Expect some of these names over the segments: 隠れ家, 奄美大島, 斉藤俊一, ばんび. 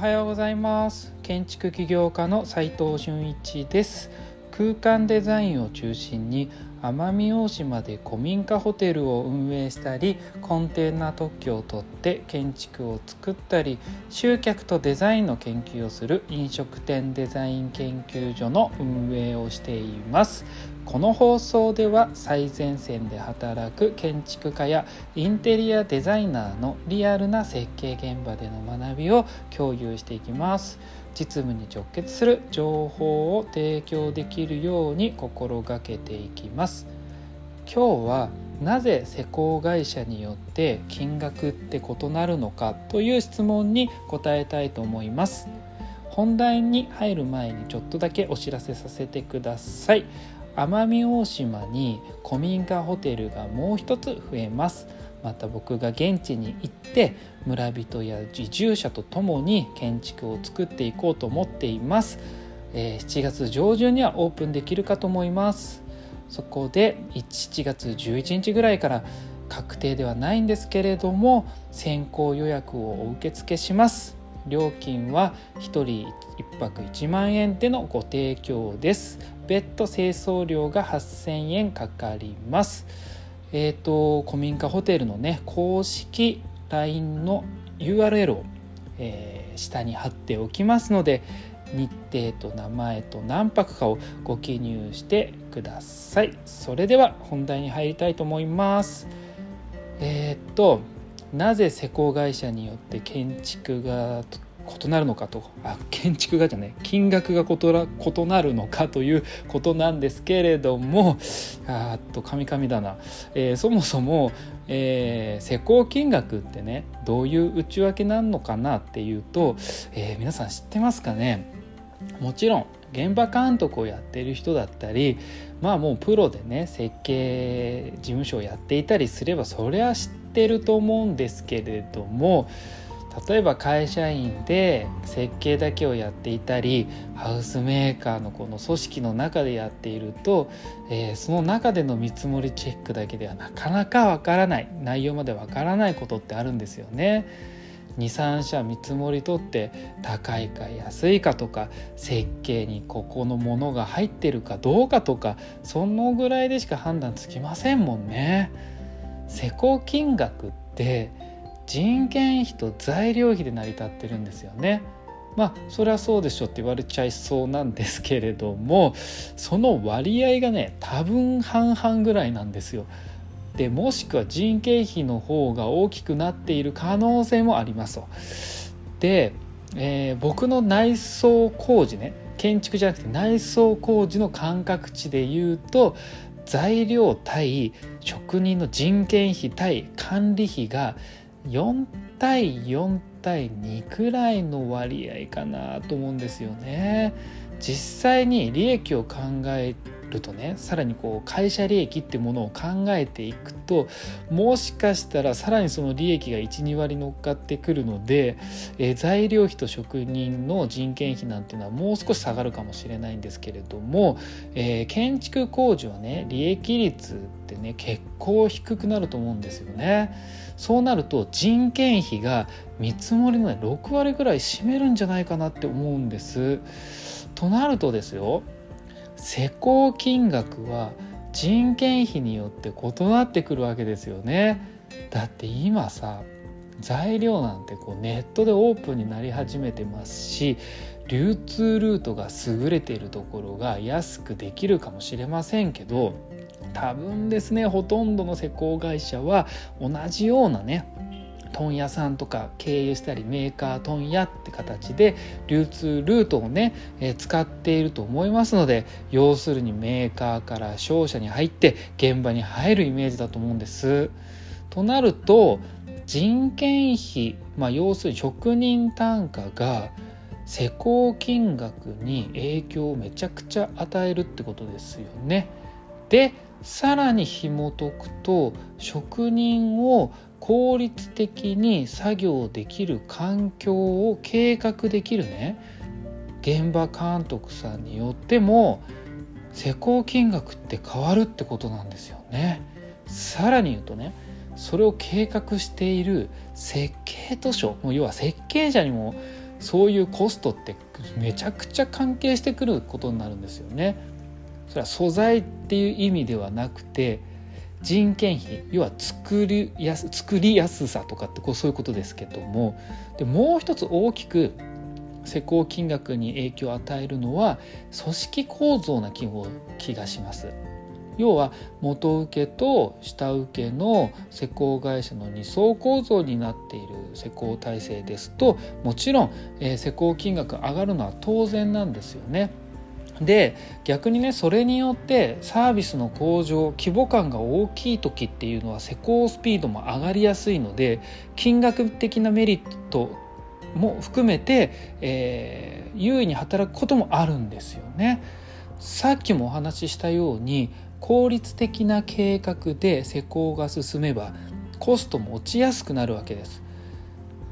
おはようございます。建築起業家の斉藤俊一です。空間デザインを中心に奄美大島で古民家ホテルを運営したり、コンテナ特許を取って建築を作ったり、集客とデザインの研究をする飲食店デザイン研究所の運営をしています。この放送では最前線で働く建築家やインテリアデザイナーのリアルな設計現場での学びを共有していきます。実務に直結する情報を提供できるように心がけていきます。今日はなぜ施工会社によって金額って異なるのかという質問に答えたいと思います。本題に入る前にちょっとだけお知らせさせてください。奄美大島に古民家ホテルがもう一つ増えます。また僕が現地に行って村人や移住者とともに建築を作っていこうと思っています。7月上旬にはオープンできるかと思います。そこで7月11日ぐらいから確定ではないんですけれども、先行予約をお受け付けします。料金は1人1泊1万円でのご提供です。別途清掃料が8000円かかります。古民家ホテルのね、公式 LINE の URL を、下に貼っておきますので、日程と名前と何泊かをご記入してください。それでは本題に入りたいと思います。なぜ施工会社によって金額が異なるのかということなんですけれども、そもそも、施工金額ってね、どういう内訳なのかなっていうと、皆さん知ってますかね。もちろん現場監督をやってる人だったり、もうプロでね、設計事務所をやっていたりすれば、それは知ってると思うんですけれども、例えば会社員で設計だけをやっていたり、ハウスメーカーのこの組織の中でやっていると、その中での見積もりチェックだけではなかなかわからない、内容までわからないことってあるんですよね。2、3社見積もり取って、高いか安いかとか、設計にここのものが入ってるかどうかとか、そのぐらいでしか判断つきませんもんね。施工金額って人件費と材料費で成り立ってるんですよね。そりゃそうでしょって言われちゃいそうなんですけれども、その割合がね、多分半々ぐらいなんですよ。でもしくは人件費の方が大きくなっている可能性もありますと。で、僕の内装工事ね、建築じゃなくて内装工事の感覚値で言うと、材料対職人の人件費対管理費が4対4対2くらいの割合かなと思うんですよね。実際に利益を考えるとね、さらにこう会社利益ってものを考えていくと、もしかしたらさらにその利益が 1,2 割乗っかってくるので、材料費と職人の人件費なんていうのはもう少し下がるかもしれないんですけれども、建築工事はね、利益率ってね、結構低くなると思うんですよね。そうなると人件費が見積もりの6割ぐらい占めるんじゃないかなって思うんです。となるとですよ、施工金額は人件費によって異なってくるわけですよね。だって今さ、材料なんてこうネットでオープンになり始めてますし、流通ルートが優れているところが安くできるかもしれませんけど、多分ですね、ほとんどの施工会社は同じようなね、問屋さんとか経由したり、メーカー問屋って形で流通ルートをね、使っていると思いますので、要するにメーカーから商社に入って現場に入るイメージだと思うんです。となると人件費、要するに職人単価が施工金額に影響をめちゃくちゃ与えるってことですよね。でさらに紐解くと、職人を効率的に作業できる環境を計画できるね、現場監督さんによっても施工金額って変わるってことなんですよね。さらに言うとね、それを計画している設計図書、要は設計者にもそういうコストってめちゃくちゃ関係してくることになるんですよね。それは素材っていう意味ではなくて、人件費、要は作りやすさとかってそういうことですけども、でもう一つ大きく施工金額に影響を与えるのは組織構造な気がします。要は元請けと下請けの施工会社の2層構造になっている施工体制ですと、もちろん施工金額上がるのは当然なんですよね。で逆にね、それによってサービスの向上、規模感が大きい時っていうのは施工スピードも上がりやすいので、金額的なメリットも含めて、優位に働くこともあるんですよね。さっきもお話ししたように、効率的な計画で施工が進めばコストも落ちやすくなるわけです。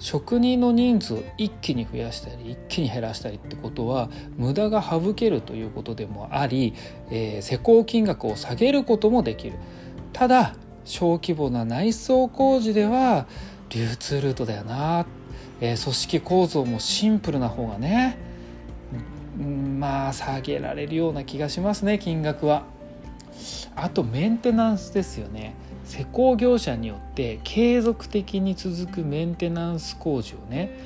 職人の人数を一気に増やしたり一気に減らしたりってことは無駄が省けるということでもあり、施工金額を下げることもできる。ただ小規模な内装工事では流通ルートだよな、組織構造もシンプルな方がね、まあ下げられるような気がしますね、金額は。あとメンテナンスですよね。施工業者によって継続的に続くメンテナンス工事をね、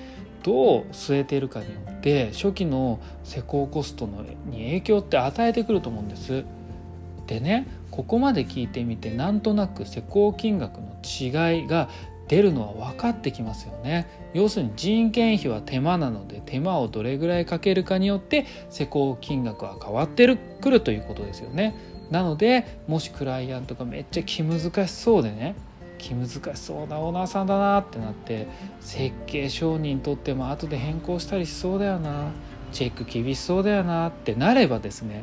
どう据えているかによって初期の施工コストに影響って与えてくると思うんです。でね、ここまで聞いてみてなんとなく施工金額の違いが出るのは分かってきますよね。要するに人件費は手間なので、手間をどれぐらいかけるかによって施工金額は変わってくるということですよね。なのでもしクライアントがめっちゃ気難しそうでね、気難しそうなオーナーさんだなってなって、設計承認取っても後で変更したりしそうだよな、チェック厳しそうだよなってなればですね、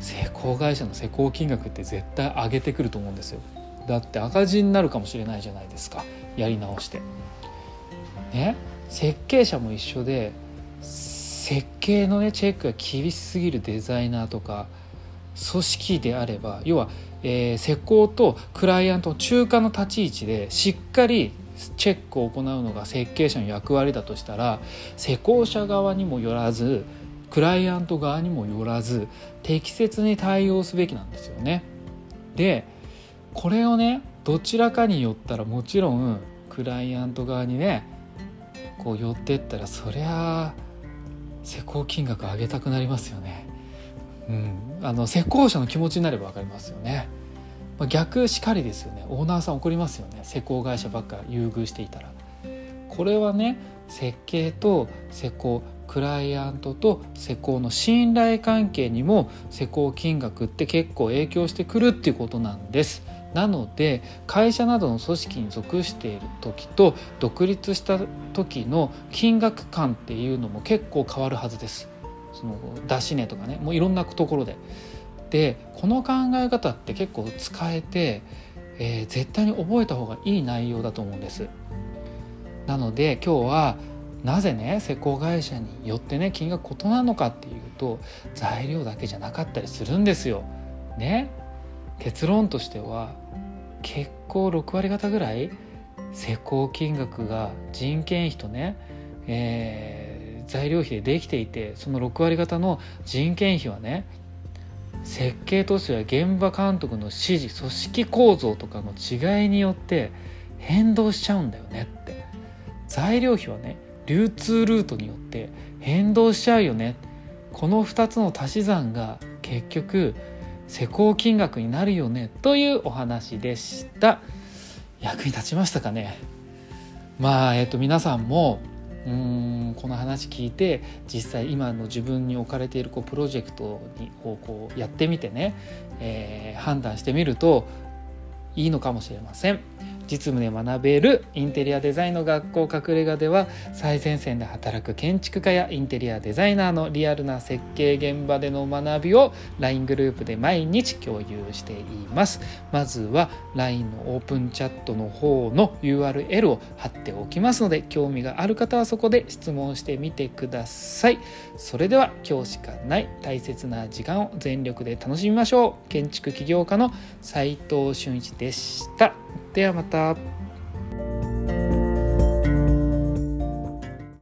施工会社の施工金額って絶対上げてくると思うんですよ。だって赤字になるかもしれないじゃないですか、やり直してね。設計者も一緒で、設計のねチェックが厳しすぎるデザイナーとか組織であれば、要は、施工とクライアントの中間の立ち位置でしっかりチェックを行うのが設計者の役割だとしたら、施工者側にもよらずクライアント側にもよらず適切に対応すべきなんですよね。でこれをね、どちらかによったら、もちろんクライアント側にね寄ってったら、そりゃ施工金額上げたくなりますよね。施工者の気持ちになれば分かりますよね。逆しかりですよね。オーナーさん怒りますよね、施工会社ばっか優遇していたら。これはね、設計と施工、クライアントと施工の信頼関係にも施工金額って結構影響してくるっていうことなんです。なので会社などの組織に属している時と独立した時の金額感っていうのも結構変わるはずです。その出し値とかね、もういろんなところで。でこの考え方って結構使えて、絶対に覚えた方がいい内容だと思うんです。なので今日はなぜね施工会社によってね金額異なるのかっていうと、材料だけじゃなかったりするんですよね。結論としては結構6割方ぐらい施工金額が人件費とね、材料費でできていて、その6割方の人件費はね、設計図書や現場監督の指示、組織構造とかの違いによって変動しちゃうんだよねって。材料費はね、流通ルートによって変動しちゃうよね。この2つの足し算が結局施工金額になるよねというお話でした。役に立ちましたかね。皆さんもこの話聞いて、実際今の自分に置かれているプロジェクトをやってみてね、判断してみるといいのかもしれません。実務で学べるインテリアデザインの学校隠れ家では、最前線で働く建築家やインテリアデザイナーのリアルな設計現場での学びを LINE グループで毎日共有しています。まずは LINE のオープンチャットの方の URL を貼っておきますので、興味がある方はそこで質問してみてください。それでは今日しかない大切な時間を全力で楽しみましょう。建築起業家の斉藤俊一でした。ではまた。